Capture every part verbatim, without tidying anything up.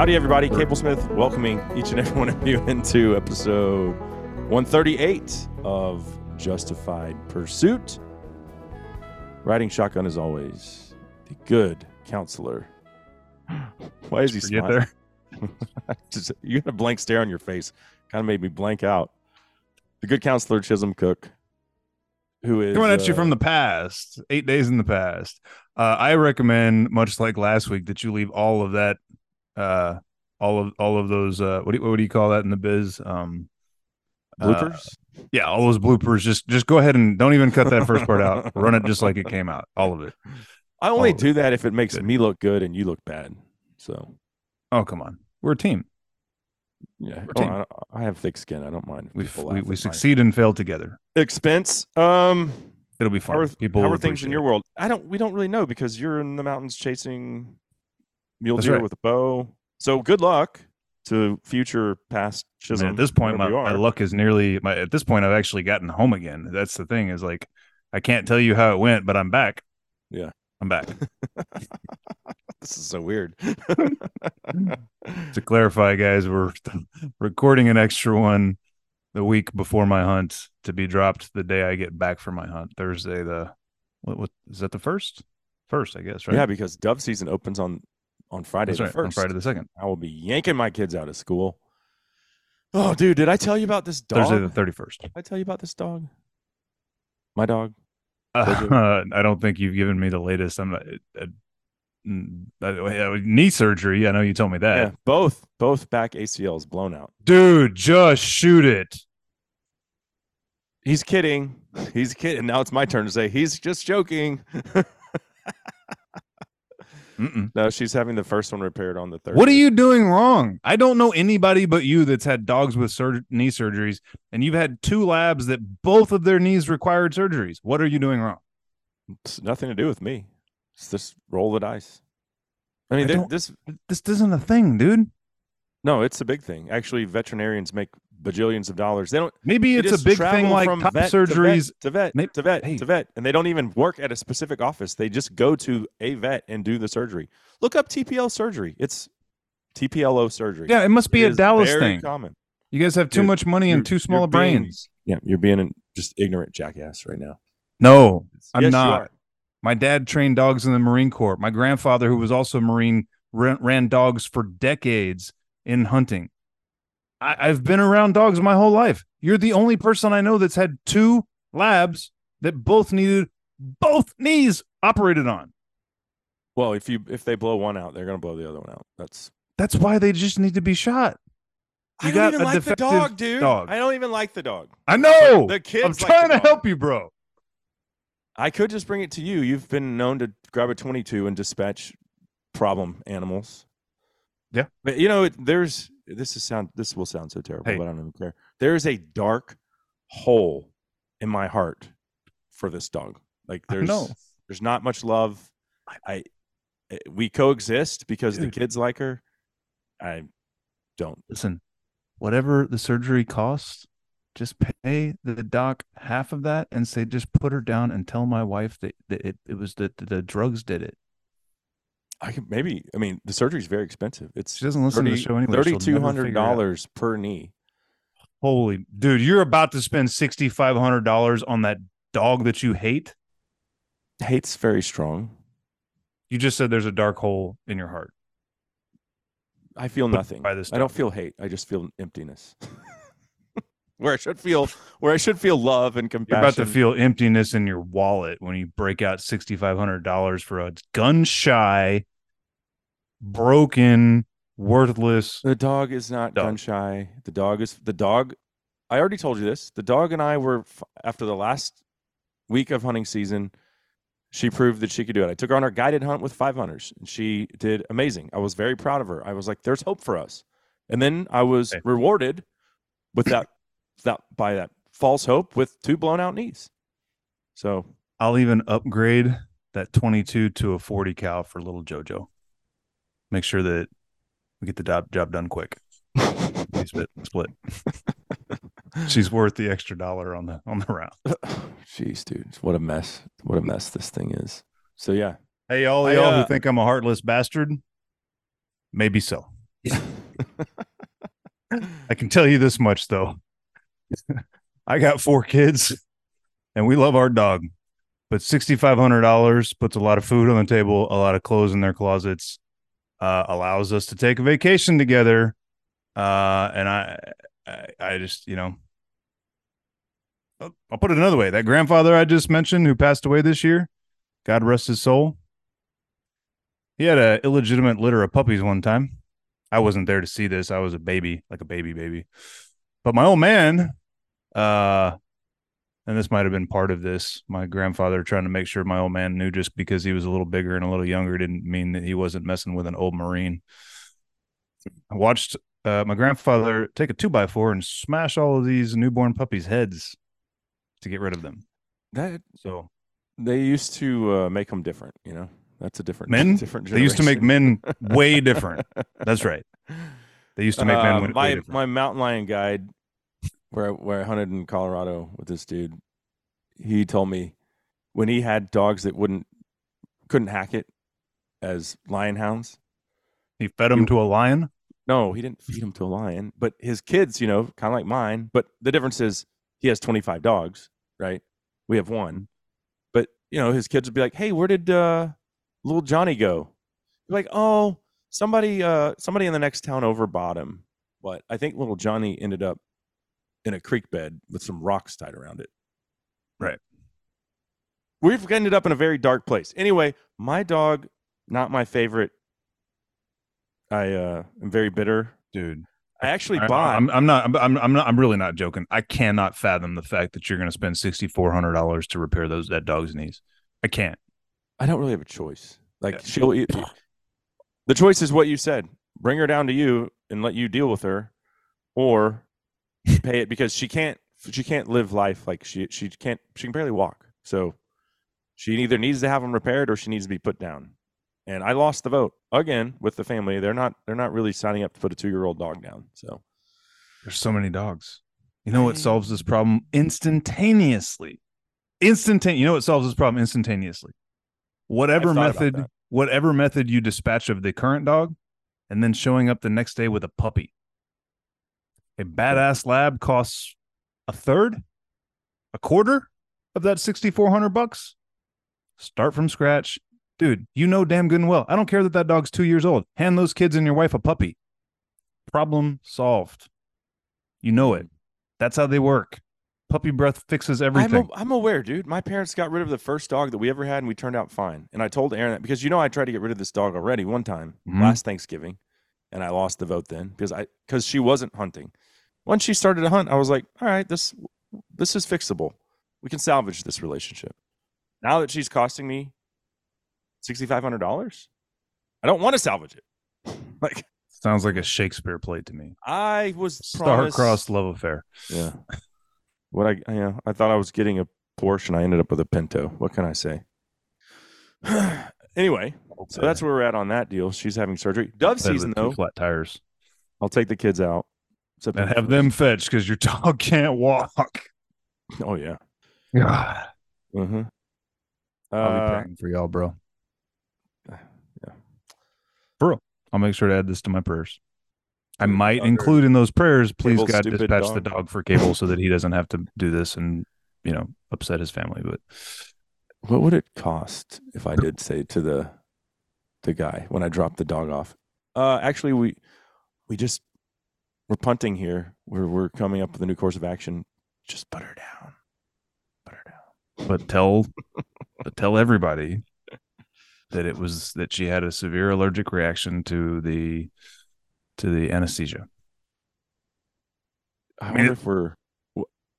Howdy, everybody. Cable Smith welcoming each and every one of you into episode one thirty-eight of Justified Pursuit. Riding shotgun, as always, the good counselor. Why is he smiling? Just, you got a blank stare on your face. Kind of made me blank out. The good counselor, Chisholm Cook, who is coming at uh, you from the past, eight days in the past. Uh, I recommend, much like last week, that you leave all of that, uh, all of all of those. Uh, what do what do you call that in the biz? Um, bloopers. Uh, yeah, all those bloopers. Just just go ahead and don't even cut that first part out. Run it just like it came out. All of it. I only do it. that if it makes good. me look good and you look bad. So, oh come on, we're a team. Yeah, oh, I, I have thick skin. I don't mind. We we, we succeed and fail together. Expense. Um, it'll be fun. How are, People how are things in your world? I don't. We don't really know because you're in the mountains chasing mule That's deer right. with a bow. So good luck to future past Chisholm. Man, at this point, my, my luck is nearly. My, at this point, I've actually gotten home again. That's the thing. Is like I can't tell you how it went, but I'm back. Yeah, I'm back. This is so weird. To clarify, guys, we're recording an extra one the week before my hunt to be dropped the day I get back from my hunt. Thursday, the what, what is that? The first, first, I guess, right? Yeah, because dove season opens on on Friday That's the right, first. On Friday the second, I will be yanking my kids out of school. Oh, dude, did I tell you about this dog? Thursday the thirty-first. Did I tell you about this dog? My dog. Uh, I don't think you've given me the latest. I'm not. Uh, knee surgery. I know you told me that. Yeah, both both back A C Ls blown out. Dude, just shoot it. He's kidding. He's kidding. Now it's my turn to say he's just joking. No, she's having the first one repaired on the third. What are you doing wrong? I don't know anybody but you that's had dogs with sur- knee surgeries, and you've had two labs that both of their knees required surgeries. What are you doing wrong? It's nothing to do with me. Just roll the dice. I mean, I this this isn't a thing, dude. No, it's a big thing. Actually, veterinarians make bajillions of dollars. They don't. Maybe it's a big thing like top surgeries to vet to vet, maybe, to vet, hey. to vet, and they don't even work at a specific office. They just go to a vet and do the surgery. Look up T P L surgery. It's T P L O surgery. Yeah, it must be it a Dallas thing. Common. You guys have too you're, much money and too small brains. Being, yeah, you're being an just ignorant jackass right now. No, yes, I'm not. You are. My dad trained dogs in the Marine Corps. My grandfather, who was also a Marine, ran, ran dogs for decades in hunting. I, I've been around dogs my whole life. You're the only person I know that's had two labs that both needed both knees operated on. Well, if you if they blow one out, they're going to blow the other one out. That's that's why they just need to be shot. You I don't even like the dog, dude. Dog. I don't even like the dog. I know. The kids I'm trying like to help you, bro. I could just bring it to you. You've been known to grab a twenty-two and dispatch problem animals. Yeah. But, you know, there's this is sound. This will sound so terrible, hey. but I don't even care. There is a dark hole in my heart for this dog. Like there's there's not much love. I, I we coexist because Dude. the kids like her. I don't. Listen, whatever the surgery costs, just pay the doc half of that and say, just put her down and tell my wife that, that it, it was that the drugs did it. I could maybe, I mean, the surgery is very expensive. It's she doesn't listen thirty, to the show anyway. thirty-two hundred dollars per knee. Holy dude, you're about to spend sixty-five hundred dollars on that dog that you hate. Hate's very strong. You just said there's a dark hole in your heart. I feel but nothing. By this I don't feel hate. I just feel emptiness. Where I should feel, where I should feel love and compassion. You're about to feel emptiness in your wallet when you break out sixty-five hundred dollars for a gun-shy, broken, worthless. The dog is not dog. gun-shy. The dog is the dog. I already told you this. The dog and I were after the last week of hunting season. She proved that she could do it. I took her on our guided hunt with five hunters, and she did amazing. I was very proud of her. I was like, "There's hope for us." And then I was hey. rewarded with that. That by that false hope with two blown out knees. So I'll even upgrade that twenty-two to a forty cal for little JoJo. Make sure that we get the job, job done quick. split, split. She's worth the extra dollar on the on the round. Jeez, dude, what a mess! What a mess this thing is. So yeah. Hey, all y'all uh, who think I'm a heartless bastard, maybe so. Yeah. I can tell you this much, though. I got four kids and we love our dog, but six thousand five hundred dollars puts a lot of food on the table, a lot of clothes in their closets, uh, allows us to take a vacation together. Uh, and I, I, I just, you know, I'll, I'll put it another way. That grandfather I just mentioned who passed away this year, God rest his soul. He had an illegitimate litter of puppies one time. I wasn't there to see this. I was a baby, like a baby baby. But my old man, uh, and this might have been part of this, my grandfather trying to make sure my old man knew just because he was a little bigger and a little younger didn't mean that he wasn't messing with an old Marine. I watched uh, my grandfather take a two by four and smash all of these newborn puppies' heads to get rid of them. That so They used to uh, make them different, you know? That's a different men. Different they used to make men way different. That's right. They used to make men. Uh, way my different. My mountain lion guide, where I, where I hunted in Colorado with this dude, he told me when he had dogs that wouldn't couldn't hack it as lion hounds, he fed them he, to a lion. No, he didn't feed them to a lion. But his kids, you know, kind of like mine. But the difference is he has twenty-five dogs, right? We have one. But you know, his kids would be like, "Hey, where did?" Uh, little Johnny go? You're like, oh, somebody uh somebody in the next town over bought him, but I think little Johnny ended up in a creek bed with some rocks tied around it. Right, we've ended up in a very dark place. Anyway, my dog, not my favorite. I uh am very bitter, dude. I actually I, bought I'm, I'm not I'm, I'm not I'm really not joking. I cannot fathom the fact that you're going to spend six thousand four hundred dollars to repair those that dog's knees. I can't. I don't really have a choice. Like, yeah. she'll eat. The choice is what you said. Bring her down to you and let you deal with her, or pay it, because she can't. She can't live life like she she can't. She can barely walk. So she either needs to have them repaired or she needs to be put down. And I lost the vote again with the family. They're not. They're not really signing up to put a two-year-old dog down. So there's so many dogs. You know what solves this problem instantaneously? Instantan. You know what solves this problem instantaneously? Whatever method, whatever method you dispatch of the current dog, and then showing up the next day with a puppy. A badass lab costs a third, a quarter of that six thousand four hundred bucks. Start from scratch. Dude, you know damn good and well, I don't care that that dog's two years old. Hand those kids and your wife a puppy. Problem solved. You know it. That's how they work. Puppy breath fixes everything. I'm, I'm aware, dude. My parents got rid of the first dog that we ever had, and we turned out fine. And I told Aaron that, because, you know, I tried to get rid of this dog already one time, mm-hmm. last Thanksgiving, and I lost the vote then because I because she wasn't hunting. Once she started to hunt, I was like, all right, this this is fixable. We can salvage this relationship. Now that she's costing me six thousand five hundred dollars, I don't want to salvage it. Like, sounds like a Shakespeare play to me. I was promised... star-crossed love affair. Yeah. What I, you know, I thought I was getting a Porsche and I ended up with a Pinto. What can I say? Anyway, okay. So that's where we're at on that deal. She's having surgery. Dove season, though. Flat tires. I'll take the kids out. And have first. them fetch, because your dog can't walk. Oh, yeah. God. Mm-hmm. I'll be praying for y'all, bro. Yeah. Bro, I'll make sure to add this to my prayers. I might include in those prayers, please God, dispatch dog. the dog for Cable so that he doesn't have to do this and, you know, upset his family. But what would it cost if I did say to the the guy when I dropped the dog off? Uh, actually, we we just we're punting here. We're we're coming up with a new course of action. Just put her down, put her down. But tell but tell everybody that it was that she had a severe allergic reaction to the. To the anesthesia. I wonder if we're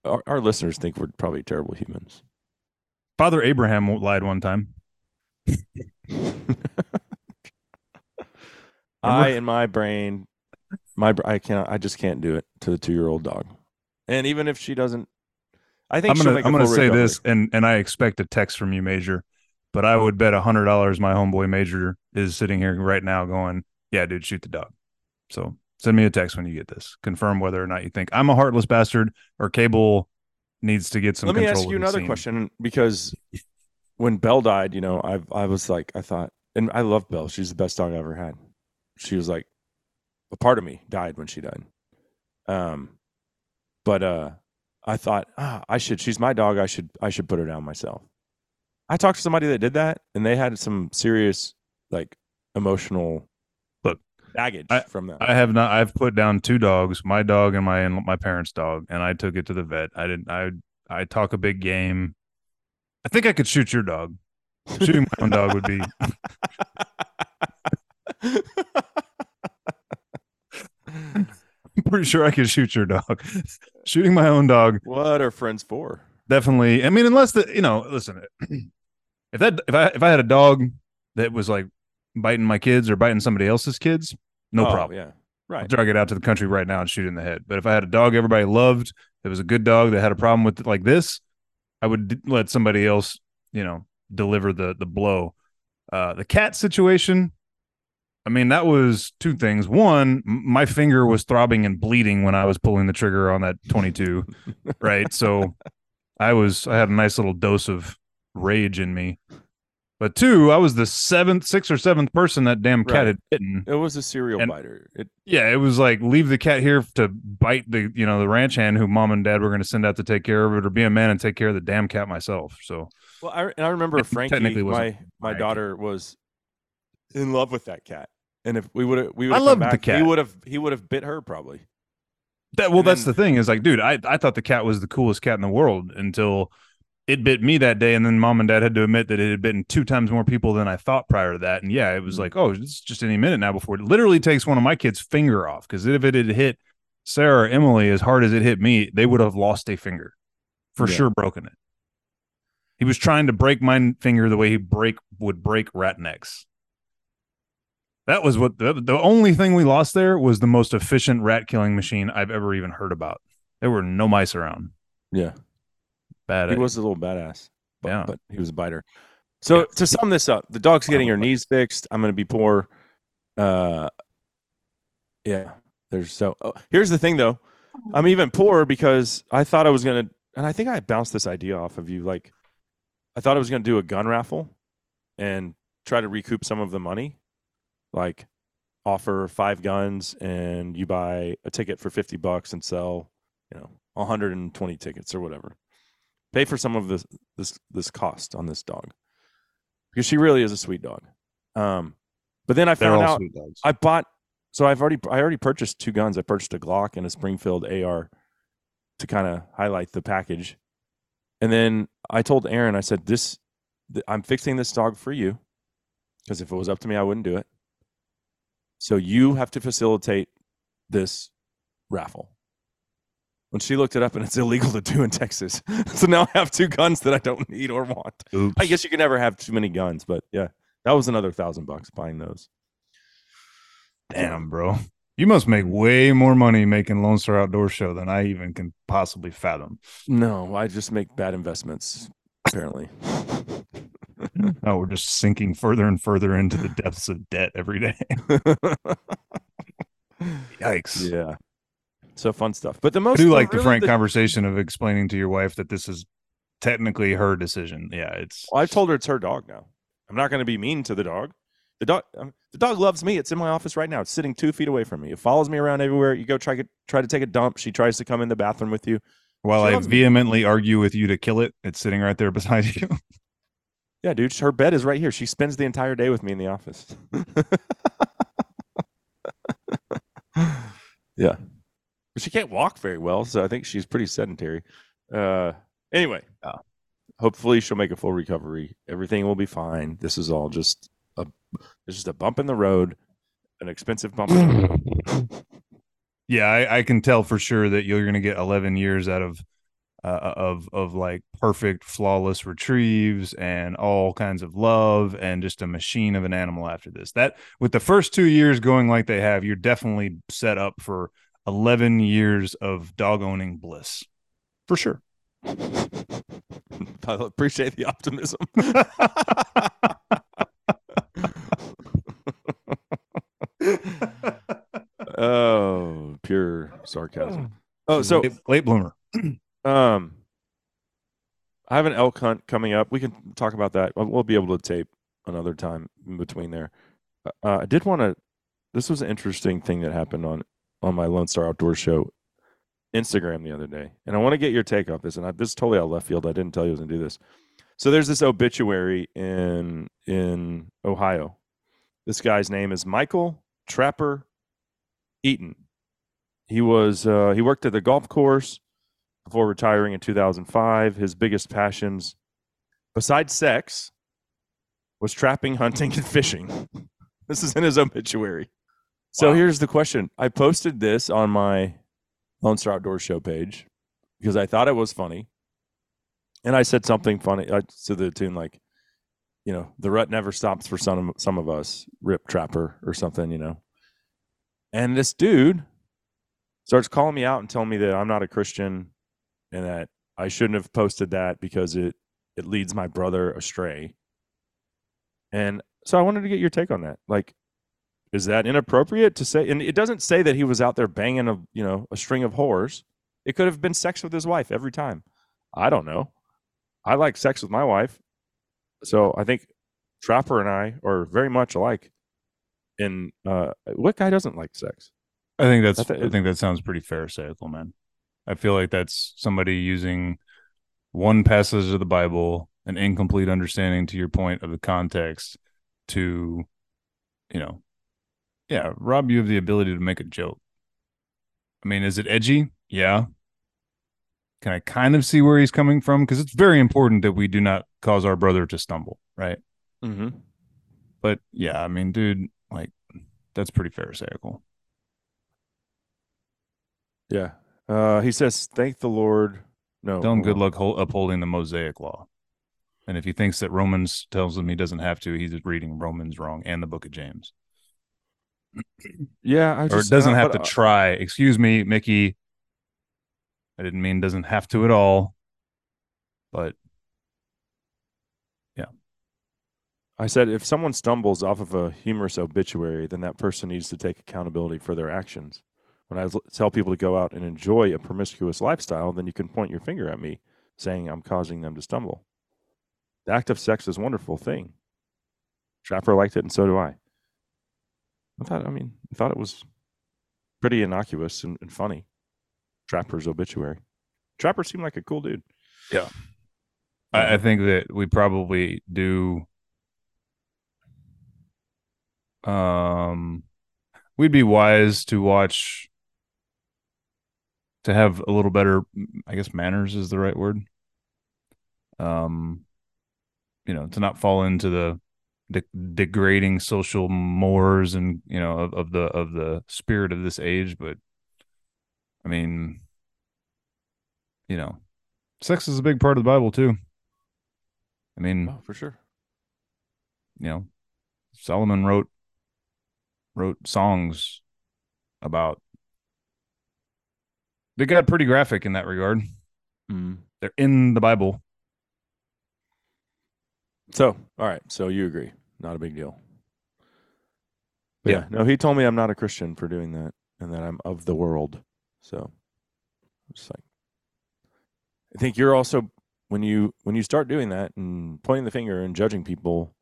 our, our listeners think we're probably terrible humans. Father Abraham lied one time. I in my brain, my I cannot. I just can't do it to the two-year-old dog. And even if she doesn't, I think I'm gonna, make I'm gonna say recovery. this, and and I expect a text from you, Major. But I would bet a hundred dollars my homeboy Major is sitting here right now going, "Yeah, dude, shoot the dog." So send me a text when you get this. Confirm whether or not you think I'm a heartless bastard or Cable needs to get some control. Let me ask you another question, because when Belle died, you know, I I was like, I thought, and I love Belle. She's the best dog I ever had. She was like a part of me died when she died. Um, but uh, I thought, ah, I should. She's my dog. I should. I should put her down myself. I talked to somebody that did that, and they had some serious, like, emotional look baggage I, from that. I have not. I've put down two dogs, my dog and my and my parents' dog, and I took it to the vet. I didn't. I I talk a big game. I think I could shoot your dog. Shooting my own dog would be. I'm pretty sure I could shoot your dog. Shooting my own dog. What are friends for? Definitely. I mean, unless the you know, listen. If that if I if I had a dog that was like biting my kids or biting somebody else's kids, no oh, problem. Yeah, right. I'll drag it out to the country right now and shoot it in the head. But if I had a dog everybody loved, that was a good dog that had a problem with it like this, I would let somebody else, you know, deliver the the blow. Uh, the cat situation. I mean, that was two things. One, my finger was throbbing and bleeding when I was pulling the trigger on that twenty-two, right? So I was, I had a nice little dose of rage in me. But two, I was the seventh, sixth or seventh person that damn cat right. had bitten. It was a serial and, biter. It, yeah, it was like, leave the cat here to bite the, you know, the ranch hand who mom and dad were going to send out to take care of it, or be a man and take care of the damn cat myself. So, well, I, and I remember Frankie, technically my, my daughter was in love with that cat, and if we would have, we would have I loved back, the cat. He would have, he would have bit her probably. That well, and that's then, the thing is like, dude, I, I thought the cat was the coolest cat in the world until it bit me that day, and then mom and dad had to admit that it had bitten two times more people than I thought prior to that. And yeah, it was like, oh, it's just any minute now before it literally takes one of my kids' finger off, because if it had hit Sarah or Emily as hard as it hit me, they would have lost a finger for yeah. sure, broken it. He was trying to break my finger the way he break would break rat necks. That was what the, the only thing we lost there was the most efficient rat killing machine I've ever even heard about. There were no mice around. Yeah. Badass. He was a little badass, but, yeah. but he was a biter. So yeah. to sum this up, the dog's getting her knees fixed. I'm going to be poor. Uh, yeah. There's so, oh, here's the thing though. I'm even poorer because I thought I was going to, and I think I bounced this idea off of you. Like I thought I was going to do a gun raffle and try to recoup some of the money. Like offer five guns and you buy a ticket for fifty bucks and sell, you know, one hundred twenty tickets or whatever. Pay for some of this, this, this cost on this dog, because she really is a sweet dog. Um, but then I found out I bought, so I've already, I already purchased two guns. I purchased a Glock and a Springfield A R to kind of highlight the package. And then I told Aaron, I said, this, th- I'm fixing this dog for you. Cause if it was up to me, I wouldn't do it. So you have to facilitate this raffle. When she looked it up, and it's illegal to do in Texas. So now I have two guns that I don't need or want. Oops. I guess you can never have too many guns, but yeah, that was another thousand bucks buying those. Damn, bro. You must make way more money making Lone Star Outdoor Show than I even can possibly fathom. No, I just make bad investments, apparently. Oh, we're just sinking further and further into the depths of debt every day. Yikes. Yeah. So fun stuff. But the most I do like the really frank the... conversation of explaining to your wife that this is technically her decision. Yeah, it's well, I've told her it's her dog now. I'm not going to be mean to the dog. The dog um, the dog loves me. It's in my office right now. It's sitting two feet away from me. It follows me around everywhere. You go try to try to take a dump. She tries to come in the bathroom with you. While I vehemently me. argue with you to kill it, it's sitting right there beside you. Yeah, dude, her bed is right here. She spends the entire day with me in the office. Yeah. But she can't walk very well, so I think she's pretty sedentary. Uh, anyway, uh, hopefully she'll make a full recovery. Everything will be fine. This is all just a, it's just a bump in the road, an expensive bump in the road. Yeah, I, I can tell for sure that you're going to get eleven years out of Uh, of of like perfect flawless retrieves and all kinds of love and just a machine of an animal after this. That with the first two years going like they have, you're definitely set up for eleven years of dog owning bliss for sure. I appreciate the optimism. Oh, pure sarcasm. Oh, so late, late bloomer. Um, I have an elk hunt coming up. We can talk about that. We'll be able to tape another time in between there. Uh, I did want to This was an interesting thing that happened on, on my Lone Star Outdoor Show Instagram the other day. And I want to get your take off this. And I, this is totally out of left field. I didn't tell you I was going to do this. So there's this obituary in in Ohio. This guy's name is Michael Trapper Eaton. He was uh, he worked at the golf course before retiring in two thousand five. His biggest passions, besides sex, was trapping, hunting, and fishing. This is in his obituary. So wow. Here's the question. I posted this on my Lone Star Outdoor Show page because I thought it was funny. And I said something funny uh, to the tune like, you know, the rut never stops for some of, some of us, rip Trapper or something, you know. And this dude starts calling me out and telling me that I'm not a Christian and that I shouldn't have posted that because it, it leads my brother astray. And so I wanted to get your take on that. Like, is that inappropriate to say? And it doesn't say that he was out there banging a, you know, a string of whores. It could have been sex with his wife every time. I don't know. I like sex with my wife. So I think Trapper and I are very much alike. And uh, what guy doesn't like sex? I think that's, I, th- I think that sounds pretty pharisaical, man. I feel like that's somebody using one passage of the Bible, an incomplete understanding to your point of the context to, you know, yeah, rob you of the ability to make a joke. I mean, is it edgy? Yeah. Can I kind of see where he's coming from? Because it's very important that we do not cause our brother to stumble, right? Mm-hmm. But yeah, I mean, dude, like, that's pretty pharisaical. Yeah. Uh, he says, thank the Lord. No. Tell him good luck ho- upholding the Mosaic law. And if he thinks that Romans tells him he doesn't have to, he's reading Romans wrong and the book of James. Yeah. I just, or doesn't uh, have to uh, try. Excuse me, Mickey. I didn't mean doesn't have to at all, but yeah. I said, if someone stumbles off of a humorous obituary, then that person needs to take accountability for their actions. When I tell people to go out and enjoy a promiscuous lifestyle, then you can point your finger at me saying I'm causing them to stumble. The act of sex is a wonderful thing. Trapper liked it, and so do I. I thought, I mean, I thought it was pretty innocuous and, and funny. Trapper's obituary. Trapper seemed like a cool dude. Yeah. I, I think that we probably do. Um, we'd be wise to watch, to have a little better, I guess manners is the right word. Um, you know, to not fall into the de- degrading social mores and, you know, of, of the, of the spirit of this age, but I mean, you know, sex is a big part of the Bible, too. I mean, oh, for sure. You know, Solomon wrote wrote songs about. They got pretty graphic in that regard. Mm. They're in the Bible. So, all right. So you agree. Not a big deal. But yeah. yeah. No, he told me I'm not a Christian for doing that and that I'm of the world. So it's like, I think you're also, when you, when you start doing that and pointing the finger and judging people,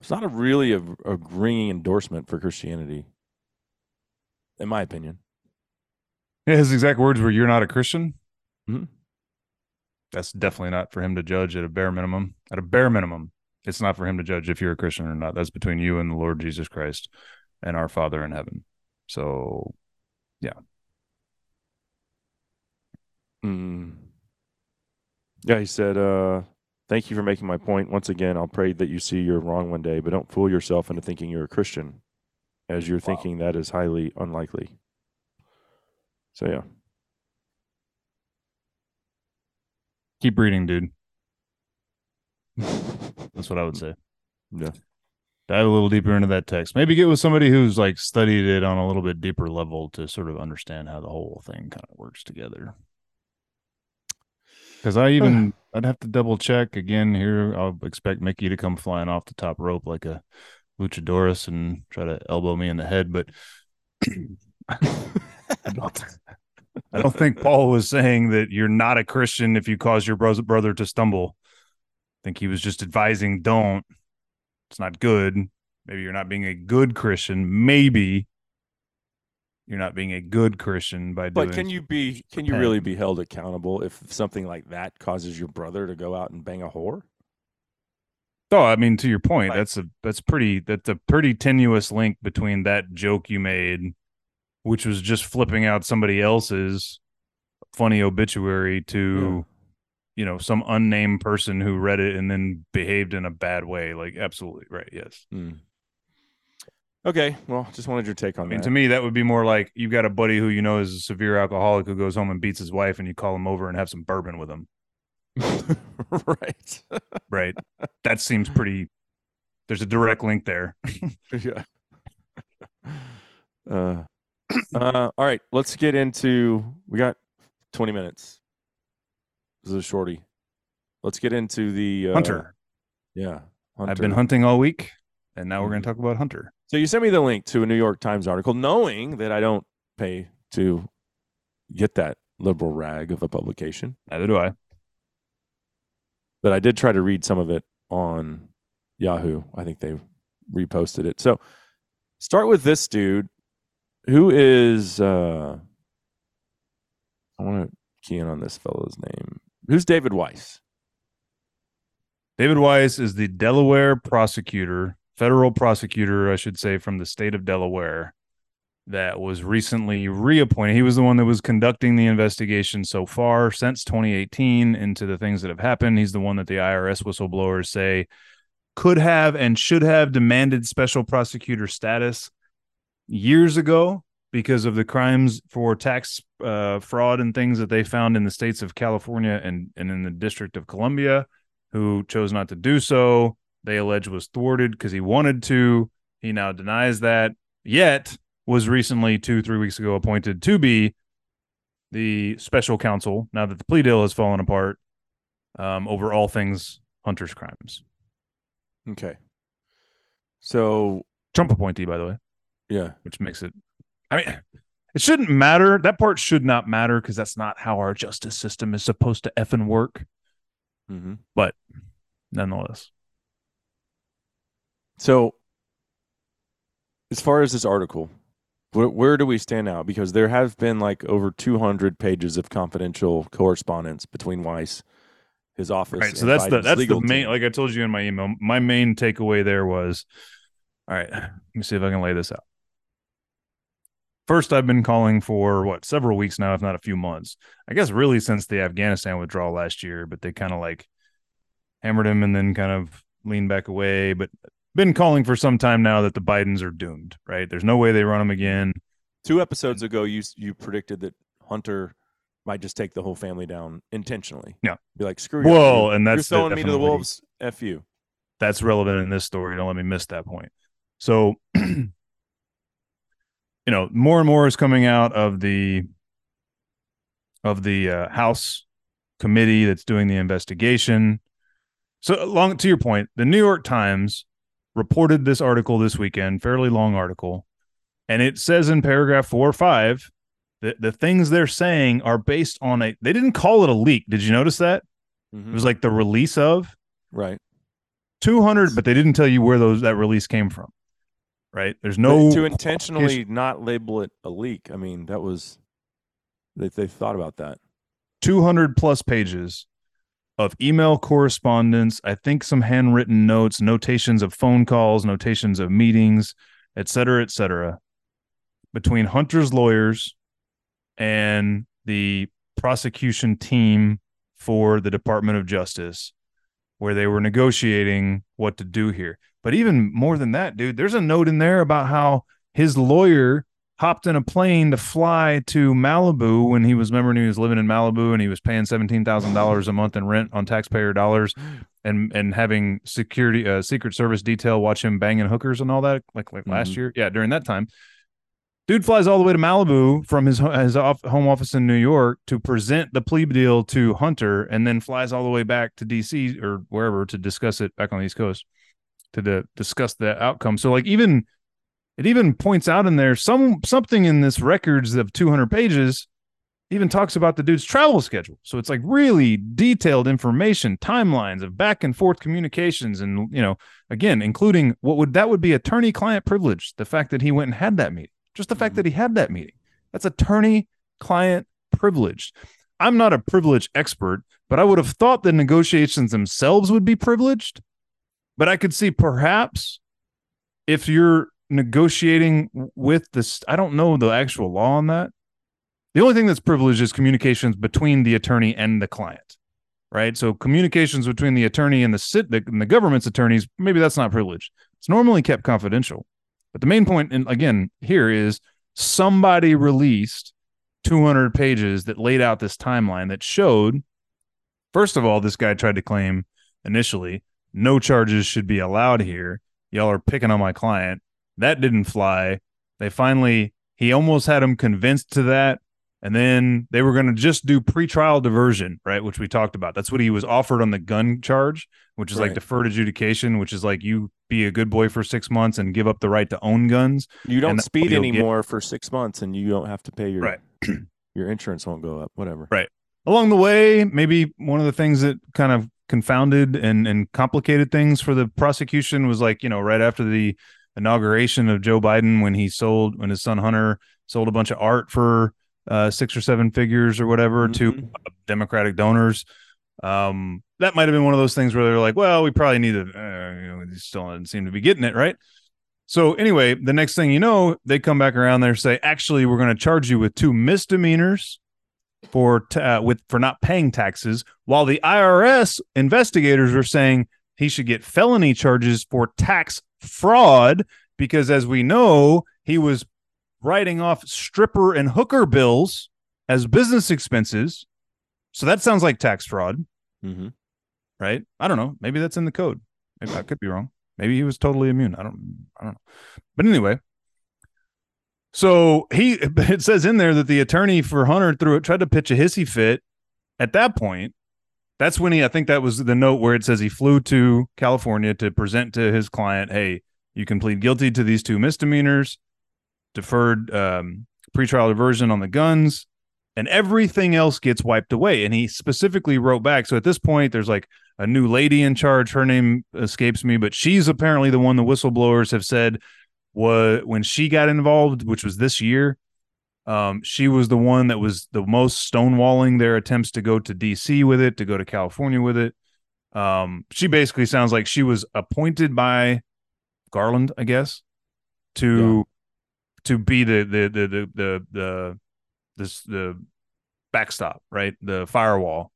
it's not a really a, a ringing endorsement for Christianity, in my opinion. Yeah, his exact words were, you're not a Christian. Mm-hmm. That's definitely not for him to judge at a bare minimum. At a bare minimum, it's not for him to judge if you're a Christian or not. That's between you and the Lord Jesus Christ and our Father in heaven. So yeah. Mm. Yeah, he said, uh, thank you for making my point. Once again, I'll pray that you see you're wrong one day, but don't fool yourself into thinking you're a Christian, as you're wow. thinking that is highly unlikely. So, yeah. Keep reading, dude. That's what I would say. Yeah. Dive a little deeper into that text. Maybe get with somebody who's like studied it on a little bit deeper level to sort of understand how the whole thing kind of works together. Because I even, I'd have to double check again here. I'll expect Mickey to come flying off the top rope like a luchadorus and try to elbow me in the head. But I, don't, I don't think Paul was saying that you're not a Christian if you cause your bro- brother to stumble. I think he was just advising don't. It's not good. Maybe you're not being a good Christian. Maybe you're not being a good Christian by doing. But can you be? Can you really be held accountable if something like that causes your brother to go out and bang a whore? Oh, I mean, to your point, like, that's a that's pretty that's a pretty tenuous link between that joke you made, which was just flipping out somebody else's funny obituary, to, yeah. you know, some unnamed person who read it and then behaved in a bad way. Like, absolutely right, yes. Mm. Okay, well, just wanted your take on I mean, that. To me, that would be more like you've got a buddy who you know is a severe alcoholic who goes home and beats his wife, and you call him over and have some bourbon with him. right right that seems pretty there's a direct link there. yeah uh, uh all right, let's get into, we got twenty minutes, this is a shorty. Let's get into the uh, Hunter. yeah Hunter. I've been hunting all week, and now we're going to talk about Hunter. So you sent me the link to a New York Times article, knowing that I don't pay to get that liberal rag of a publication. Neither do I. But I did try to read some of it on Yahoo. I think they reposted it. So start with this dude who is, uh, I want to key in on this fellow's name. Who's David Weiss? David Weiss is the Delaware prosecutor, federal prosecutor, I should say, from the state of Delaware that was recently reappointed. He was the one that was conducting the investigation so far since twenty eighteen into the things that have happened. He's the one that the I R S whistleblowers say could have and should have demanded special prosecutor status years ago because of the crimes for tax uh, fraud and things that they found in the states of California and, and in the District of Columbia, who chose not to do so. They allege was thwarted because he wanted to. He now denies that, yet was recently two, three weeks ago appointed to be the special counsel, now that the plea deal has fallen apart, um, over all things Hunter's crimes. Okay. So Trump appointee, by the way. Yeah. Which makes it, I mean, it shouldn't matter. That part should not matter because that's not how our justice system is supposed to effing work. Mm-hmm. But nonetheless. So as far as this article, Where, where do we stand now? Because there have been like over two hundred pages of confidential correspondence between Weiss, his office. Right, so that's Biden's the that's the main. Team. Like I told you in my email, my main takeaway there was, all right, let me see if I can lay this out. First, I've been calling for what several weeks now, if not a few months. I guess really since the Afghanistan withdrawal last year, but they kind of like hammered him and then kind of leaned back away, but. Been calling for some time now that the Bidens are doomed, right? There's no way they run them again. Two episodes ago, you you predicted that Hunter might just take the whole family down intentionally. Yeah. Be like, screw you. Well, and that's You're throwing me to the wolves. F you. That's relevant in this story. Don't let me miss that point. So, you know, more and more is coming out of the of the uh, House committee that's doing the investigation. So, along to your point, the New York Times reported this article this weekend, fairly long article, and it says in paragraph four or five that the things they're saying are based on a, they didn't call it a leak. Did you notice that? Mm-hmm. It was like the release of right two hundred, but they didn't tell you where those that release came from. Right. There's no to intentionally not label it a leak. I mean, that was, they, they thought about that. two hundred plus pages. Of email correspondence, I think some handwritten notes, notations of phone calls, notations of meetings, et cetera, et cetera, between Hunter's lawyers and the prosecution team for the Department of Justice, where they were negotiating what to do here. But even more than that, dude, there's a note in there about how his lawyer hopped in a plane to fly to Malibu when he was, remember, when he was living in Malibu and he was paying seventeen thousand dollars a month in rent on taxpayer dollars and and having security, uh, Secret Service detail watch him banging hookers and all that, like, like mm-hmm. last year. Yeah, during that time. Dude flies all the way to Malibu from his, his off, home office in New York to present the plea deal to Hunter, and then flies all the way back to D C or wherever to discuss it back on the East Coast to the, discuss the outcome. So like even... It even points out in there some something in this records of two hundred pages even talks about the dude's travel schedule. So it's like really detailed information, timelines of back and forth communications. And, you know, again, including what would that would be attorney client privilege. The fact that he went and had that meeting, just the fact that he had that meeting, that's attorney client privilege. I'm not a privilege expert, but I would have thought the negotiations themselves would be privileged. But I could see perhaps if you're negotiating with this, I don't know the actual law on that. The only thing that's privileged is communications between the attorney and the client, right? So communications between the attorney and the sit the, and the government's attorneys, maybe that's not privileged. It's normally kept confidential. But the main point, and again, here is somebody released two hundred pages that laid out this timeline that showed, first of all, this guy tried to claim initially no charges should be allowed here. Y'all are picking on my client. That didn't fly. They finally, he almost had him convinced to that. And then they were going to just do pretrial diversion, right? Which we talked about. That's what he was offered on the gun charge, which is right. like deferred adjudication, which is like you be a good boy for six months and give up the right to own guns. You don't speed anymore get. for six months and you don't have to pay your, right. your insurance won't go up, whatever. Right. Along the way, maybe one of the things that kind of confounded and, and complicated things for the prosecution was like, you know, right after the inauguration of Joe Biden, when he sold, when his son Hunter sold a bunch of art for, Uh, six or seven figures or whatever mm-hmm. to uh, Democratic donors. Um, that might have been one of those things where they're like, well, we probably need to, uh, you know, we still didn't seem to be getting it, right? So anyway, the next thing you know, they come back around there and say, actually, we're going to charge you with two misdemeanors for t- uh, with for not paying taxes, while the I R S investigators are saying he should get felony charges for tax fraud, because as we know, he was writing off stripper and hooker bills as business expenses. So that sounds like tax fraud, mm-hmm. right? I don't know. Maybe that's in the code. Maybe I could be wrong. Maybe he was totally immune. I don't, I don't know. But anyway, so he, it says in there that the attorney for Hunter threw it, tried to pitch a hissy fit at that point. That's when he, I think that was the note where it says he flew to California to present to his client, hey, you can plead guilty to these two misdemeanors, deferred um, pretrial diversion on the guns, and everything else gets wiped away. And he specifically wrote back. So at this point, there's like a new lady in charge. Her name escapes me, but she's apparently the one the whistleblowers have said was when she got involved, which was this year. Um, she was the one that was the most stonewalling their attempts to go to D C with it, to go to California with it. Um, she basically sounds like she was appointed by Garland, I guess, to... Yeah. to be the the the the the the, this, the backstop, right? The firewall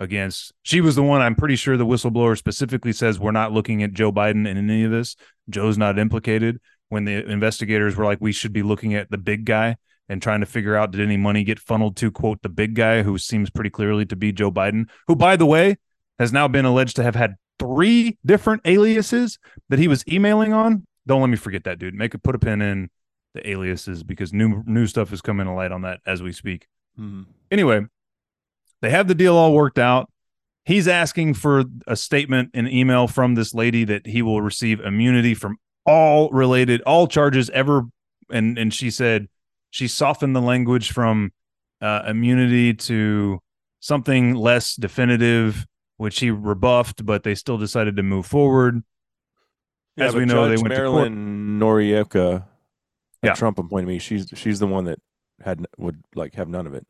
against. She was the one. I'm pretty sure the whistleblower specifically says we're not looking at Joe Biden in any of this. Joe's not implicated. When the investigators were like, we should be looking at the big guy and trying to figure out did any money get funneled to, quote, the big guy, who seems pretty clearly to be Joe Biden, who, by the way, has now been alleged to have had three different aliases that he was emailing on. Don't let me forget that, dude. Make a put a pin in the aliases, because new new stuff is coming to light on that as we speak. Mm-hmm. Anyway, they have the deal all worked out. He's asking for a statement, an email from this lady that he will receive immunity from all related, all charges ever. And and she said she softened the language from uh, immunity to something less definitive, which he rebuffed, but they still decided to move forward. Yeah, as we know, Judge they went Marilyn to Marilyn Noriega. Yeah. Trump appointed me. She's she's the one that had would like have none of it.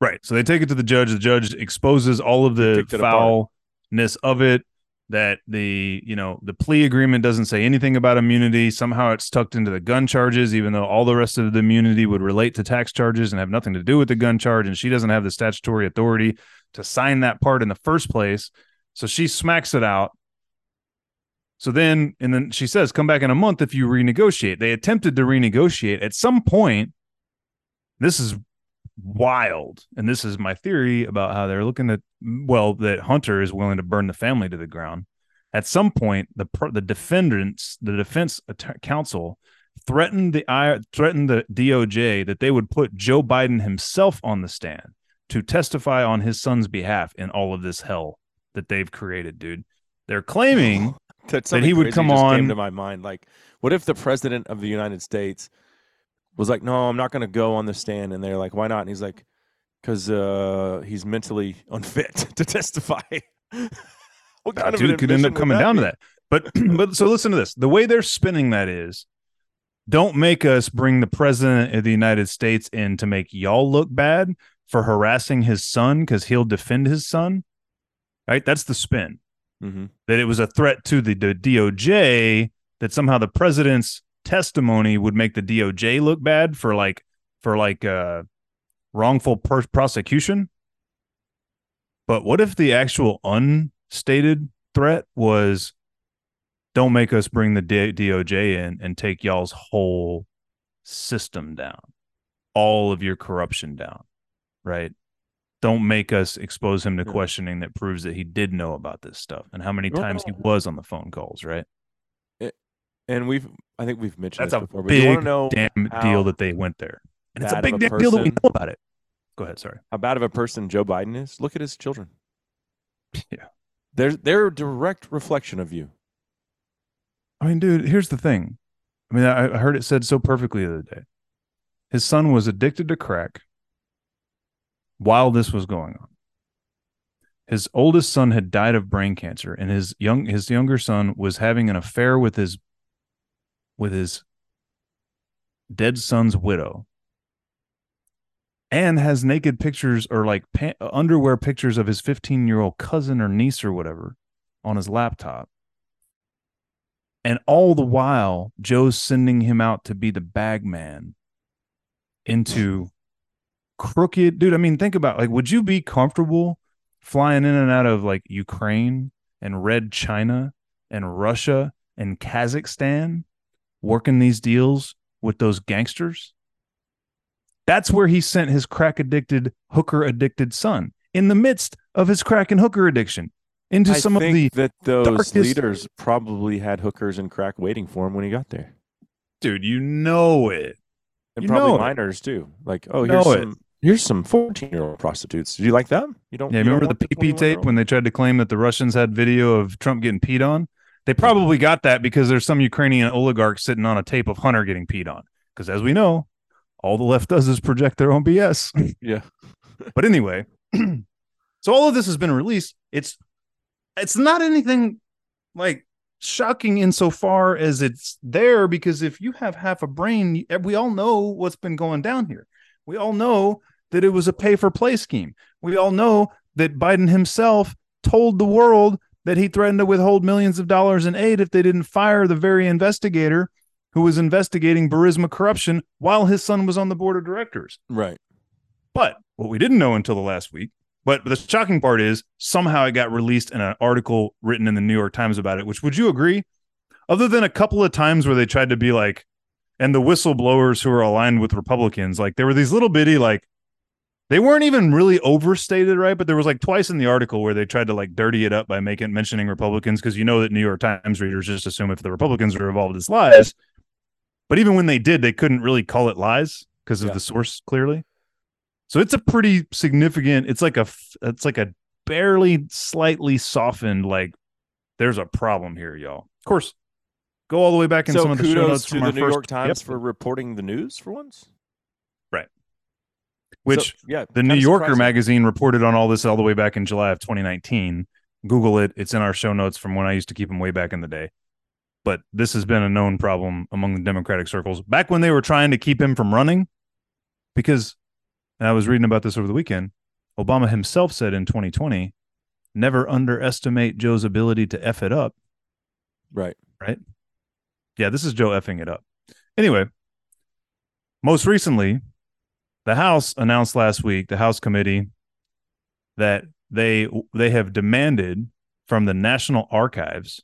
Right. So they take it to the judge. The judge exposes all of the foulness apart. of it. That the you know the plea agreement doesn't say anything about immunity. Somehow it's tucked into the gun charges, even though all the rest of the immunity would relate to tax charges and have nothing to do with the gun charge. And she doesn't have the statutory authority to sign that part in the first place. So she smacks it out. So then, and then she says, come back in a month if you renegotiate. They attempted to renegotiate. At some point, this is wild. And this is my theory about how they're looking at, well, that Hunter is willing to burn the family to the ground. At some point, the the defendants, the defense counsel threatened the, threatened the D O J that they would put Joe Biden himself on the stand to testify on his son's behalf in all of this hell that they've created, dude. They're claiming... That, that he would come just on. Came to my mind, like, what if the president of the United States was like, "No, I'm not going to go on the stand," and they're like, "Why not?" And he's like, because uh, he's mentally unfit to testify. What kind that of dude could end up coming down be? to that. But but so listen to this. The way they're spinning that is, don't make us bring the president of the United States in to make y'all look bad for harassing his son because he'll defend his son. Right? That's the spin. Mm-hmm. That it was a threat to the, the D O J, that somehow the president's testimony would make the D O J look bad for like for like uh, wrongful per- prosecution. But what if the actual unstated threat was, don't make us bring the D O J in and take y'all's whole system down, all of your corruption down, right? Don't make us expose him to yeah. questioning that proves that he did know about this stuff and how many times he was on the phone calls, right? It, and we've, I think we've mentioned that's this before. That's a big know damn deal that they went there. And it's a big a damn person, deal that we know about it. Go ahead, sorry. How bad of a person Joe Biden is? Look at his children. Yeah. They're, they're a direct reflection of you. I mean, dude, here's the thing. I mean, I, I heard it said so perfectly the other day. His son was addicted to crack while this was going on. His oldest son had died of brain cancer, and his young his younger son was having an affair with his with his dead son's widow, and has naked pictures or like pant- underwear pictures of his fifteen-year-old cousin or niece or whatever on his laptop. And all the while, Joe's sending him out to be the bag man into crooked... Dude, I mean, think about, like, would you be comfortable flying in and out of, like, Ukraine and Red China and Russia and Kazakhstan working these deals with those gangsters? That's where he sent his crack-addicted, hooker-addicted son, in the midst of his crack and hooker addiction. Into I some think of the that those darkest... leaders probably had hookers and crack waiting for him when he got there. Dude, you know it. And you probably minors it. too. Like, oh, you here's some it. here's some fourteen-year-old prostitutes. Do you like them? You don't. Yeah, you remember don't the P P tape when they tried to claim that the Russians had video of Trump getting peed on? They probably got that because there's some Ukrainian oligarch sitting on a tape of Hunter getting peed on. Because as we know, all the left does is project their own B S. Yeah. But anyway, so all of this has been released. It's It's not anything like shocking insofar as it's there, because if you have half a brain, we all know what's been going down here. We all know that it was a pay for play scheme. We all know that Biden himself told the world that he threatened to withhold millions of dollars in aid if they didn't fire the very investigator who was investigating Burisma corruption while his son was on the board of directors. Right. But what we didn't know until the last week. But the shocking part is somehow it got released in an article written in the New York Times about it, which, would you agree? Other than a couple of times where they tried to be like, and the whistleblowers who are aligned with Republicans, like there were these little bitty, like they weren't even really overstated, right? But there was like twice in the article where they tried to like dirty it up by making mentioning Republicans, because you know that New York Times readers just assume if the Republicans are involved, it's lies. But even when they did, they couldn't really call it lies because of yeah. the source, clearly. So it's a pretty significant, it's like a, it's like a barely slightly softened, like there's a problem here, y'all. Of course, go all the way back in so some of the show notes from our first. So kudos to the New York Times yep. for reporting the news for once. Right. Which so, yeah, the New Yorker surprising. magazine reported on all this all the way back in July of twenty nineteen. Google it. It's in our show notes from when I used to keep them way back in the day. But this has been a known problem among the Democratic circles back when they were trying to keep him from running, because and I was reading about this over the weekend. Obama himself said in twenty twenty, never underestimate Joe's ability to F it up. Right. Right. Yeah, this is Joe effing it up. Anyway, most recently, the House announced last week, the House committee, that they they have demanded from the National Archives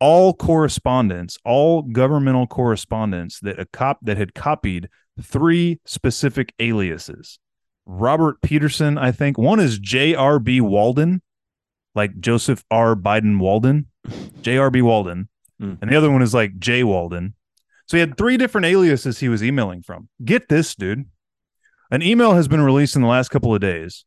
all correspondence, all governmental correspondence that a cop that had copied three specific aliases. Robert Peterson, I think. One is J R B Walden, like Joseph R. Biden Walden. J R B Walden. Mm. And the other one is like J. Walden. So he had three different aliases he was emailing from. Get this, dude. An email has been released in the last couple of days.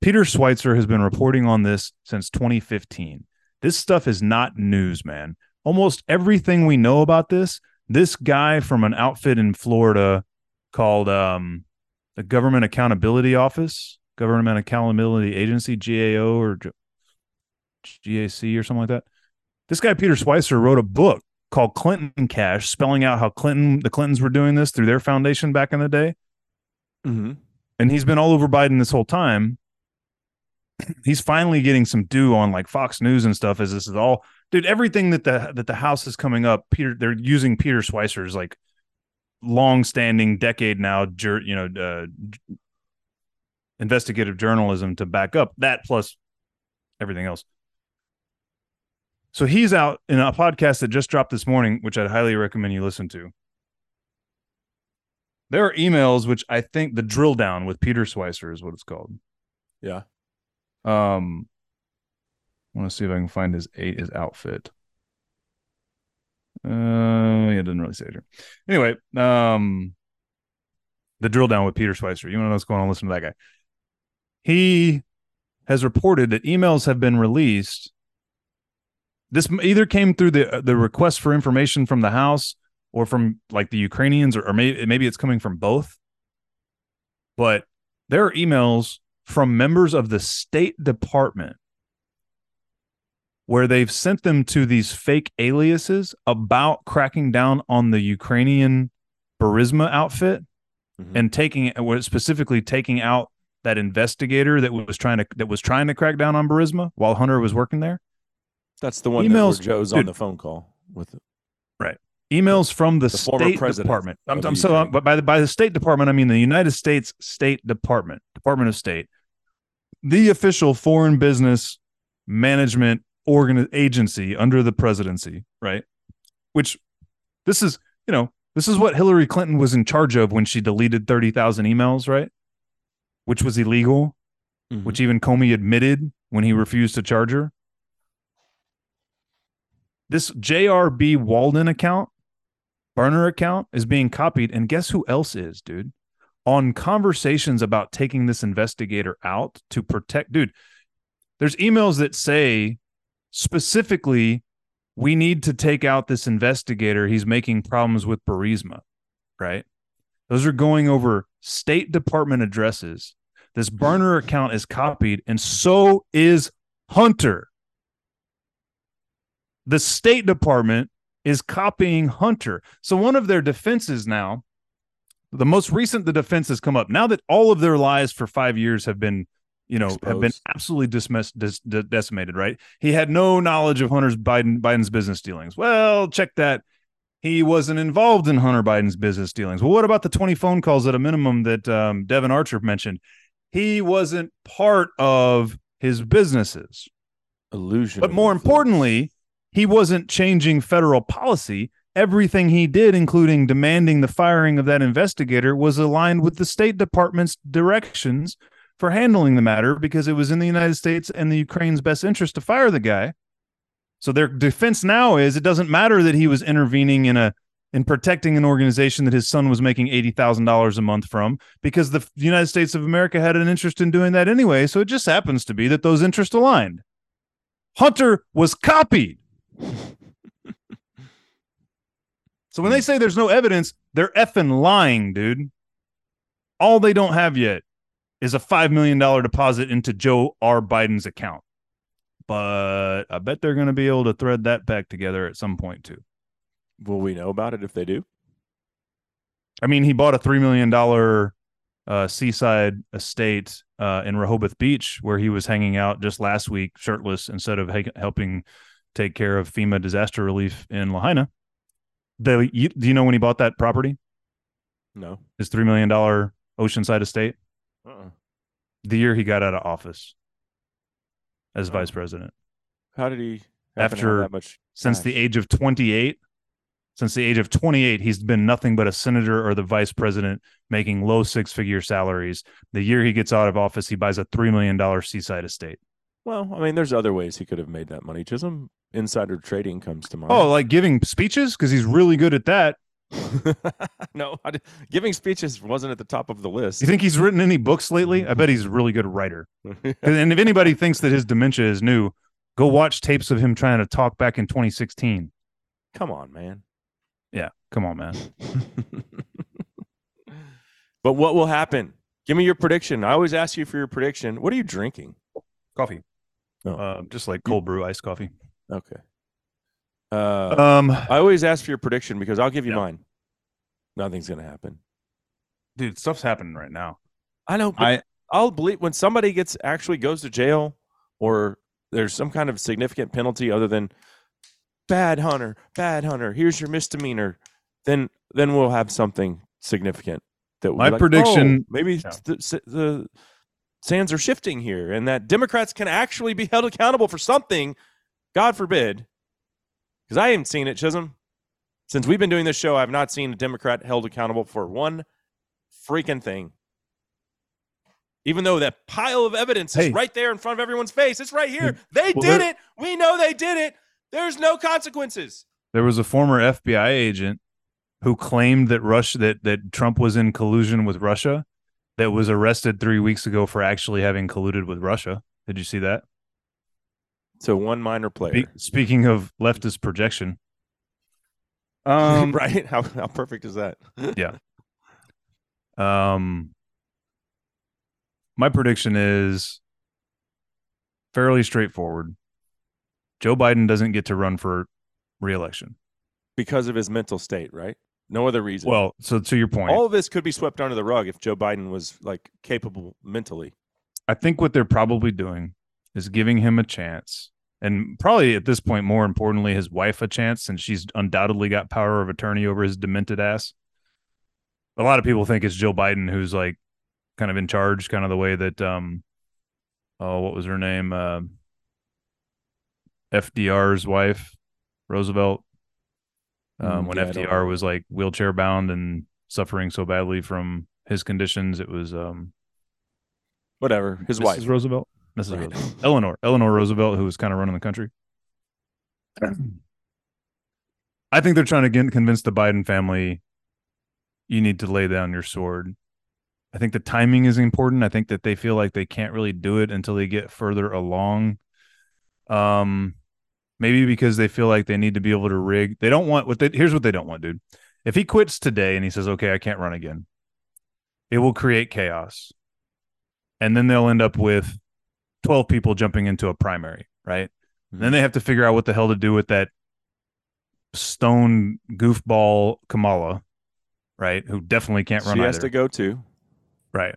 Peter Schweizer has been reporting on this since twenty fifteen. This stuff is not news, man. Almost everything we know about this, this guy from an outfit in Florida called um, the Government Accountability Office, Government Accountability Agency, G A O or G A C or something like that. This guy, Peter Schweizer, wrote a book called Clinton Cash, spelling out how Clinton, the Clintons were doing this through their foundation back in the day. Mm-hmm. And he's been all over Biden this whole time. He's finally getting some due on like Fox News and stuff, as this is all, dude, everything that the, that the House is coming up, Peter, they're using Peter Schweizer's like long-standing decade now, jur, you know, uh, investigative journalism to back up that plus everything else. So he's out in a podcast that just dropped this morning, which I'd highly recommend you listen to. There are emails, which I think The Drill Down with Peter Schweizer is what it's called. Yeah. Um, I want to see if I can find his eight, his outfit. Uh, yeah, it doesn't really say it here. Anyway, um, The Drill Down with Peter Schweizer. You want to know what's going on? Listen to that guy. He has reported that emails have been released. This either came through the the request for information from the House or from like the Ukrainians, or, or maybe, maybe it's coming from both. But there are emails from members of the State Department where they've sent them to these fake aliases about cracking down on the Ukrainian Burisma outfit, mm-hmm. and taking specifically taking out that investigator that was trying to that was trying to crack down on Burisma while Hunter was working there. That's the one emails, that Joe's dude, on the phone call with. Right. Emails from the, the State Department. I'm, I'm so, but by the, by the State Department, I mean the United States State Department, Department of State, the official foreign business management organ agency under the presidency. Right. Which this is, you know, this is what Hillary Clinton was in charge of when she deleted thirty thousand emails. Right. Which was illegal, mm-hmm. which even Comey admitted when he refused to charge her. This J R B Walden account, burner account, is being copied. And guess who else is, dude? On conversations about taking this investigator out to protect. Dude, there's emails that say specifically, we need to take out this investigator. He's making problems with Burisma, right? Those are going over State Department addresses. This burner account is copied, and so is Hunter. The State Department is copying Hunter. So one of their defenses now, the most recent the defense has come up, now that all of their lies for five years have been, you know, exposed. Have been absolutely dismissed, dis- decimated, right? He had no knowledge of Hunter's Biden Biden's business dealings. Well, check that. He wasn't involved in Hunter Biden's business dealings. Well, what about the twenty phone calls at a minimum that um, Devin Archer mentioned? He wasn't part of his businesses. Illusion. But more importantly, he wasn't changing federal policy. Everything he did, including demanding the firing of that investigator, was aligned with the State Department's directions for handling the matter because it was in the United States and the Ukraine's best interest to fire the guy. So their defense now is it doesn't matter that he was intervening in a in protecting an organization that his son was making eighty thousand dollars a month from because the United States of America had an interest in doing that anyway. So it just happens to be that those interests aligned. Hunter was copied. So when they say there's no evidence, they're effing lying, dude. All they don't have yet is a five million dollars deposit into Joe R. Biden's account. But I bet they're going to be able to thread that back together at some point, too. Will we know about it if they do? I mean, he bought a three million dollars uh, seaside estate uh, in Rehoboth Beach where he was hanging out just last week, shirtless, instead of ha- helping take care of FEMA disaster relief in Lahaina. The you, do you know when he bought that property? No. His three million dollars Oceanside estate? Uh-uh. The year he got out of office as uh-uh. vice president. How did he after that much since the age of twenty-eight? Since the age of twenty-eight, he's been nothing but a senator or the vice president making low six-figure salaries. The year he gets out of office, he buys a three million dollars seaside estate. Well, I mean, there's other ways he could have made that money. Chisholm insider trading comes to mind. Oh, like giving speeches? Because he's really good at that. No, I giving speeches wasn't at the top of the list. You think he's written any books lately? I bet he's a really good writer. And if anybody thinks that his dementia is new, go watch tapes of him trying to talk back in twenty sixteen. Come on, man. Yeah, come on, man. But what will happen Give me your prediction. I always ask you for your prediction. What are you drinking? Coffee. Oh. Uh, just like cold brew, iced coffee. Okay. Uh, um, I always ask for your prediction because I'll give you yeah. mine. Nothing's going to happen. Dude, stuff's happening right now. I know. But I, I'll believe when somebody gets actually goes to jail or there's some kind of significant penalty other than bad hunter, bad hunter, here's your misdemeanor. Then then we'll have something significant. That My like, prediction. Oh, maybe yeah. the, the sands are shifting here and that Democrats can actually be held accountable for something. God forbid. Because I haven't seen it, Chisholm. Since we've been doing this show, I've not seen a Democrat held accountable for one freaking thing. Even though that pile of evidence hey. is right there in front of everyone's face. It's right here. They well, did it. We know they did it. There's no consequences. There was a former F B I agent who claimed that Russia, that, that Trump was in collusion with Russia, that was arrested three weeks ago for actually having colluded with Russia. Did you see that? So one minor player. Be- speaking of leftist projection. Um, right? How, how perfect is that? yeah. Um, my prediction is fairly straightforward. Joe Biden doesn't get to run for re-election. Because of his mental state, right? No other reason. Well, so to your point. All of this could be swept under the rug if Joe Biden was like capable mentally. I think what they're probably doing is giving him a chance. And probably at this point, more importantly, his wife a chance, since she's undoubtedly got power of attorney over his demented ass. A lot of people think it's Joe Biden who's like kind of in charge, kind of the way that, um, oh, what was her name? Uh, F D R's wife, Roosevelt, um, when yeah, F D R was like wheelchair bound and suffering so badly from his conditions. It was um, whatever. His Missus wife, Roosevelt, Missus Right. Roosevelt. Eleanor, Eleanor Roosevelt, who was kind of running the country. I think they're trying to get, convince the Biden family. You need to lay down your sword. I think the timing is important. I think that they feel like they can't really do it until they get further along. Um, maybe because they feel like they need to be able to rig. They don't want what they, here's what they don't want, dude. If he quits today and he says, okay, I can't run again, it will create chaos. And then they'll end up with twelve people jumping into a primary. Right. Mm-hmm. Then they have to figure out what the hell to do with that stone goofball Kamala. Right. Who definitely can't run. She has either. to go to. Right.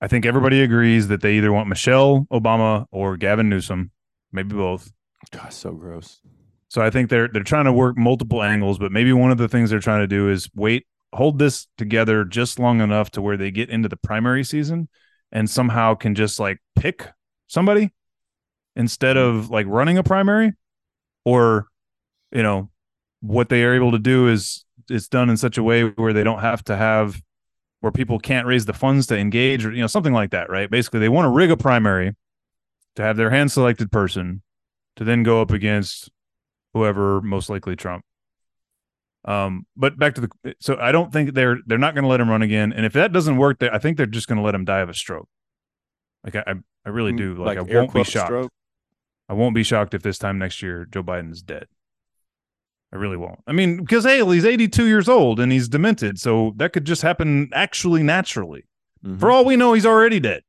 I think everybody agrees that they either want Michelle Obama or Gavin Newsom. Maybe both. God, so gross. So I think they're they're trying to work multiple angles, but maybe one of the things they're trying to do is wait, hold this together just long enough to where they get into the primary season and somehow can just like pick somebody instead of like running a primary, or, you know, what they are able to do is it's done in such a way where they don't have to have, where people can't raise the funds to engage, or, you know, something like that, right? Basically, they want to rig a primary to have their hand selected person to then go up against whoever, most likely Trump. Um, but back to the, so I don't think they're, they're not going to let him run again. And if that doesn't work, they, I think they're just going to let him die of a stroke. Like I, I really do. Like, like I won't be shocked. Stroke. I won't be shocked if this time next year, Joe Biden is dead. I really won't. I mean, because hey, he's eighty-two years old and he's demented. So that could just happen actually naturally. Mm-hmm. For all we know, he's already dead.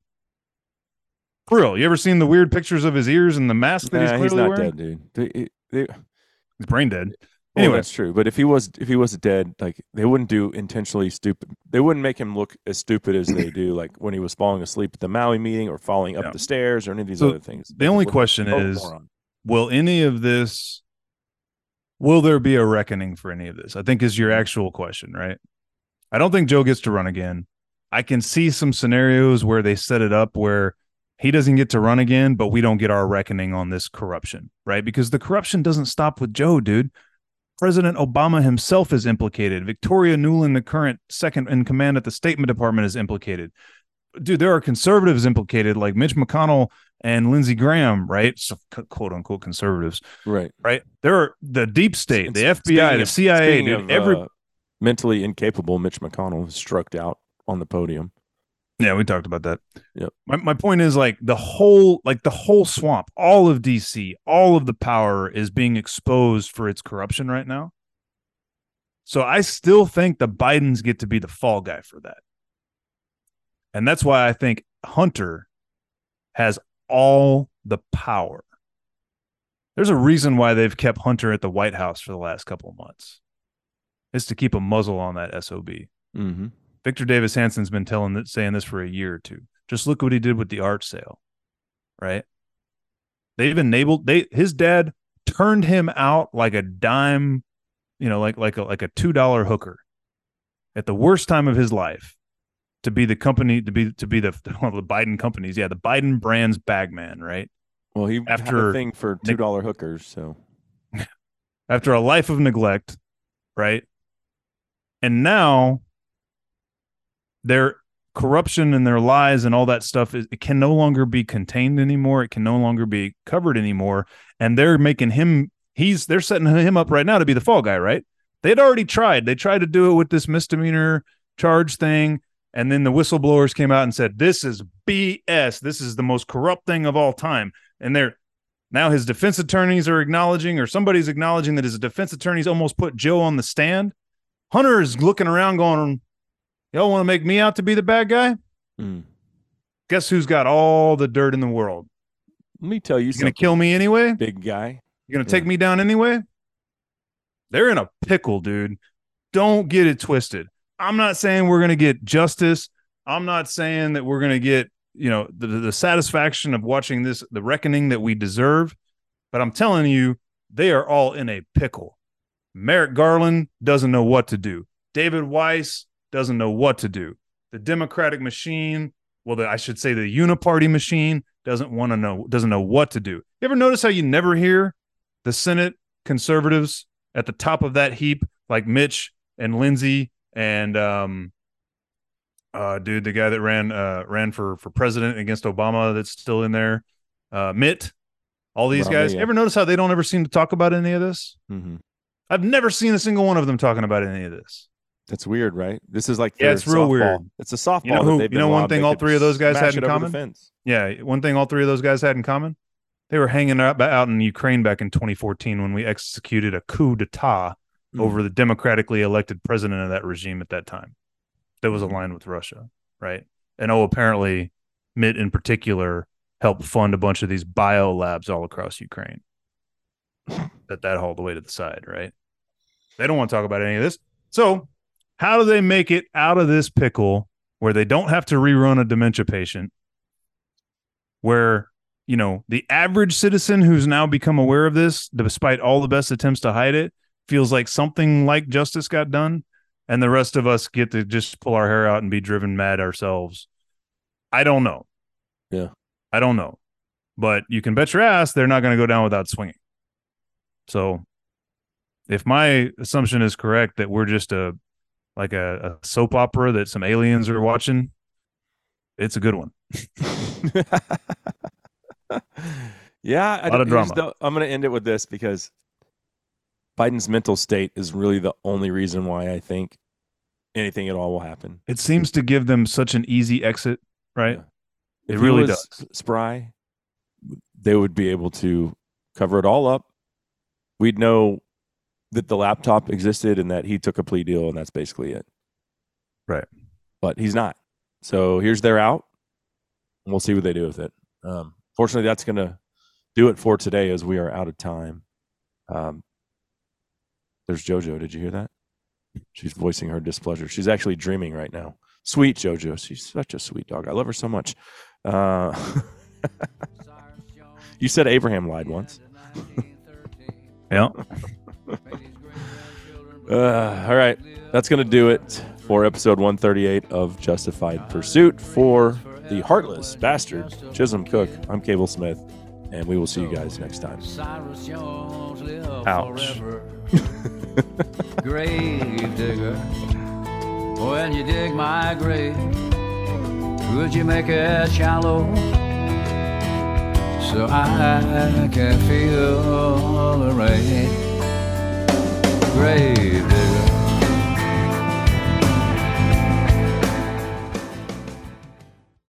Real. You ever seen the weird pictures of his ears and the mask that nah, he's clearly he's not wearing? Dead, dude. They, they, he's brain dead. Well, anyway, that's true. But if he was, if he was dead, like they wouldn't do intentionally stupid. They wouldn't make him look as stupid as they do, like when he was falling asleep at the Maui meeting or falling up yeah. the stairs or any of these so other things. The only question is, moron. will any of this? Will there be a reckoning for any of this? I think is your actual question, right? I don't think Joe gets to run again. I can see some scenarios where they set it up where he doesn't get to run again, but we don't get our reckoning on this corruption, right? Because the corruption doesn't stop with Joe, dude. President Obama himself is implicated. Victoria Nuland, the current second in command at the State Department, is implicated. Dude, there are conservatives implicated like Mitch McConnell and Lindsey Graham, right? So, quote unquote conservatives. Right. Right. There are the deep state, the F B I, the C I A, dude, every uh, mentally incapable Mitch McConnell was struck out on the podium. Yeah, we talked about that. Yep. My my point is like the whole like the whole swamp, all of D C, all of the power is being exposed for its corruption right now. So I still think the Bidens get to be the fall guy for that. And that's why I think Hunter has all the power. There's a reason why they've kept Hunter at the White House for the last couple of months. It's to keep a muzzle on that S O B. Mm-hmm. Victor Davis Hansen's been telling that, saying this for a year or two. Just look what he did with the art sale, right? They've enabled they his dad turned him out like a dime, you know, like like a like a two dollar hooker at the worst time of his life to be the company to be to be the, well, the Biden companies, yeah, the Biden brand's bagman, right? Well, he after had a thing for two dollar hookers, so after a life of neglect, right? And now their corruption and their lies and all that stuff is, it can no longer be contained anymore. It can no longer be covered anymore. And they're making him, he's, they're setting him up right now to be the fall guy, right? They'd already tried. They tried to do it with this misdemeanor charge thing. And then the whistleblowers came out and said, this is B S. This is the most corrupt thing of all time. And they're, now his defense attorneys are acknowledging, or somebody's acknowledging that his defense attorneys almost put Joe on the stand. Hunter is looking around going, y'all want to make me out to be the bad guy? Mm. Guess who's got all the dirt in the world? Let me tell you, you're something. You're going to kill me anyway? Big guy. You're going to yeah. take me down anyway? They're in a pickle, dude. Don't get it twisted. I'm not saying we're going to get justice. I'm not saying that we're going to get, you know, the, the satisfaction of watching this, the reckoning that we deserve. But I'm telling you, they are all in a pickle. Merrick Garland doesn't know what to do. David Weiss doesn't know what to do. The Democratic machine, well, the, I should say the uniparty machine doesn't want to know, doesn't know what to do. You ever notice how you never hear the Senate conservatives at the top of that heap, like Mitch and Lindsey and um, uh, dude, the guy that ran uh, ran for for president against Obama, that's still in there, uh, Mitt. All these Obama, guys. Yeah. Ever notice how they don't ever seem to talk about any of this? Mm-hmm. I've never seen a single one of them talking about any of this. That's weird, right? This is like yeah, it's real softball. Weird. It's a softball. You know, who, that you know one thing all three of those guys had in common? Yeah, one thing all three of those guys had in common? They were hanging out, out in Ukraine back in twenty fourteen when we executed a coup d'etat mm. over the democratically elected president of that regime at that time that was aligned with Russia, right? And oh, apparently Mitt in particular helped fund a bunch of these bio labs all across Ukraine. that that hauled away to the side, right? They don't want to talk about any of this. So how do they make it out of this pickle where they don't have to rerun a dementia patient, where, you know, the average citizen who's now become aware of this, despite all the best attempts to hide it, feels like something like justice got done, and the rest of us get to just pull our hair out and be driven mad ourselves? I don't know. Yeah. I don't know. But you can bet your ass they're not going to go down without swinging. So if my assumption is correct that we're just a like a, a soap opera that some aliens are watching, it's a good one. yeah. A lot I, of drama. The, I'm going to end it with this, because Biden's mental state is really the only reason why I think anything at all will happen. It seems to give them such an easy exit, right? Yeah. It if really does. Spry, they would be able to cover it all up. We'd know that the laptop existed and that he took a plea deal, and that's basically it. Right. But he's not. So here's their out, and we'll see what they do with it. Um, fortunately, that's going to do it for today, as we are out of time. Um, there's JoJo. Did you hear that? She's voicing her displeasure. She's actually dreaming right now. Sweet JoJo. She's such a sweet dog. I love her so much. Uh, you said Abraham lied once. yeah. Uh, all right, that's going to do it for episode one thirty-eight of Justified Pursuit. For the heartless bastard, Chisholm Cook, I'm Cable Smith, and we will see you guys next time. Ouch. Grave digger, when you dig my grave, would you make it shallow so I can feel the rain? Grave digger.